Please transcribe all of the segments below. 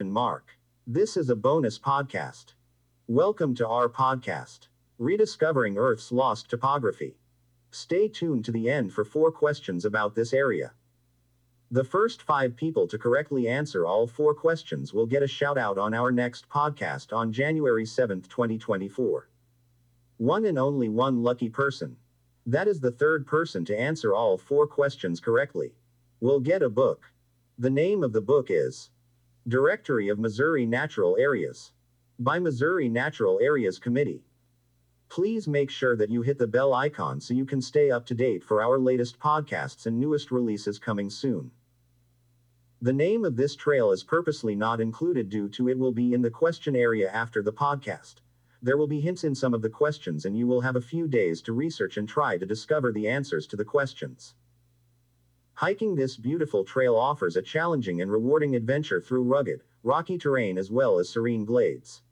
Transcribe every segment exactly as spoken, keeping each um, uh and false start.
and Mark. This is a bonus podcast. Welcome to our podcast, Rediscovering Earth's Lost Topography. Stay tuned to the end for four questions about this area. The first five people to correctly answer all four questions will get a shout-out on our next podcast on January seventh, twenty twenty-four. One and only one lucky person, that is the third person to answer all four questions correctly, will get a book. The name of the book is Directory of Missouri Natural Areas by Missouri Natural Areas Committee. Please make sure that you hit the bell icon so you can stay up to date for our latest podcasts and newest releases coming soon. The name of this trail is purposely not included due to it will be in the question area after the podcast. There will be hints in some of the questions and you will have a few days to research and try to discover the answers to the questions. Hiking this beautiful trail offers a challenging and rewarding adventure through rugged, rocky terrain as well as serene glades.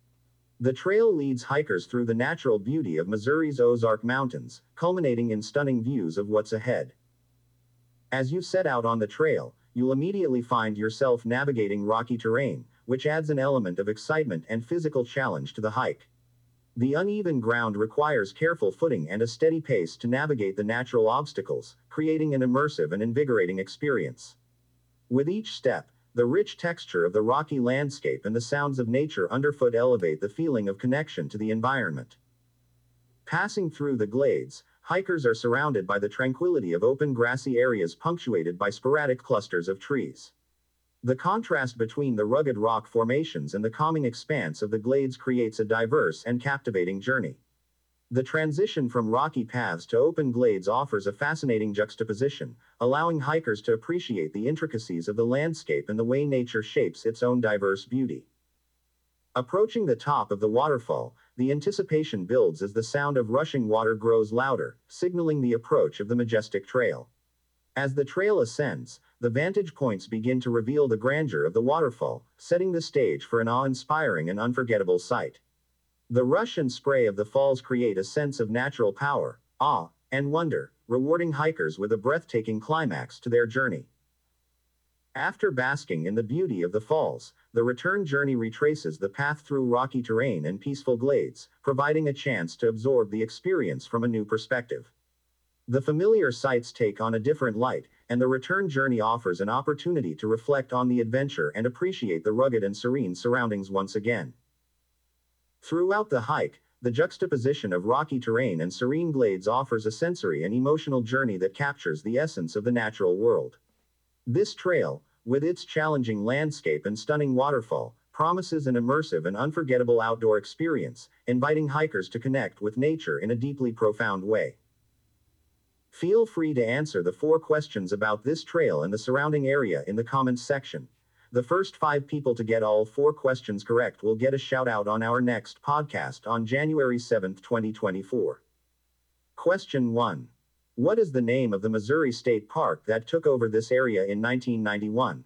The trail leads hikers through the natural beauty of Missouri's Ozark Mountains, culminating in stunning views of what's ahead. As you set out on the trail, you'll immediately find yourself navigating rocky terrain, which adds an element of excitement and physical challenge to the hike. The uneven ground requires careful footing and a steady pace to navigate the natural obstacles, creating an immersive and invigorating experience. With each step, the rich texture of the rocky landscape and the sounds of nature underfoot elevate the feeling of connection to the environment. Passing through the glades, hikers are surrounded by the tranquility of open grassy areas punctuated by sporadic clusters of trees. The contrast between the rugged rock formations and the calming expanse of the glades creates a diverse and captivating journey. The transition from rocky paths to open glades offers a fascinating juxtaposition, allowing hikers to appreciate the intricacies of the landscape and the way nature shapes its own diverse beauty. Approaching the top of the waterfall, the anticipation builds as the sound of rushing water grows louder, signaling the approach of the majestic trail. As the trail ascends, the vantage points begin to reveal the grandeur of the waterfall, setting the stage for an awe-inspiring and unforgettable sight. The rush and spray of the falls create a sense of natural power, awe, and wonder, rewarding hikers with a breathtaking climax to their journey. After basking in the beauty of the falls, the return journey retraces the path through rocky terrain and peaceful glades, providing a chance to absorb the experience from a new perspective. The familiar sights take on a different light, and the return journey offers an opportunity to reflect on the adventure and appreciate the rugged and serene surroundings once again. Throughout the hike, the juxtaposition of rocky terrain and serene glades offers a sensory and emotional journey that captures the essence of the natural world. This trail, with its challenging landscape and stunning waterfall, promises an immersive and unforgettable outdoor experience, inviting hikers to connect with nature in a deeply profound way. Feel free to answer the four questions about this trail and the surrounding area in the comments section. The first five people to get all four questions correct will get a shout-out on our next podcast on January seventh, twenty twenty-four. Question one. What is the name of the Missouri State Park that took over this area in nineteen ninety-one?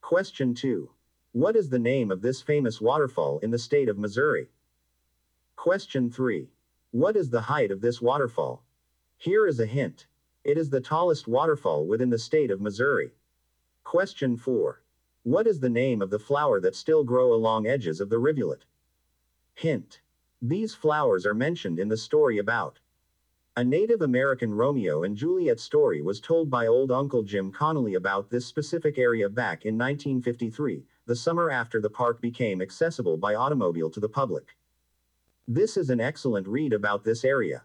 Question two. What is the name of this famous waterfall in the state of Missouri? Question three. What is the height of this waterfall? Here is a hint. It is the tallest waterfall within the state of Missouri. Question four. What is the name of the flower that still grow along edges of the rivulet? Hint. These flowers are mentioned in the story about. A Native American Romeo and Juliet story was told by old Uncle Jim Connolly about this specific area back in nineteen fifty-three, the summer after the park became accessible by automobile to the public. This is an excellent read about this area.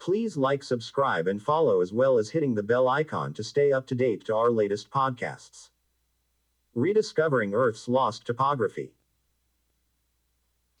Please like, subscribe, and follow, as well as hitting the bell icon to stay up to date to our latest podcasts. Rediscovering Earth's Lost Topography.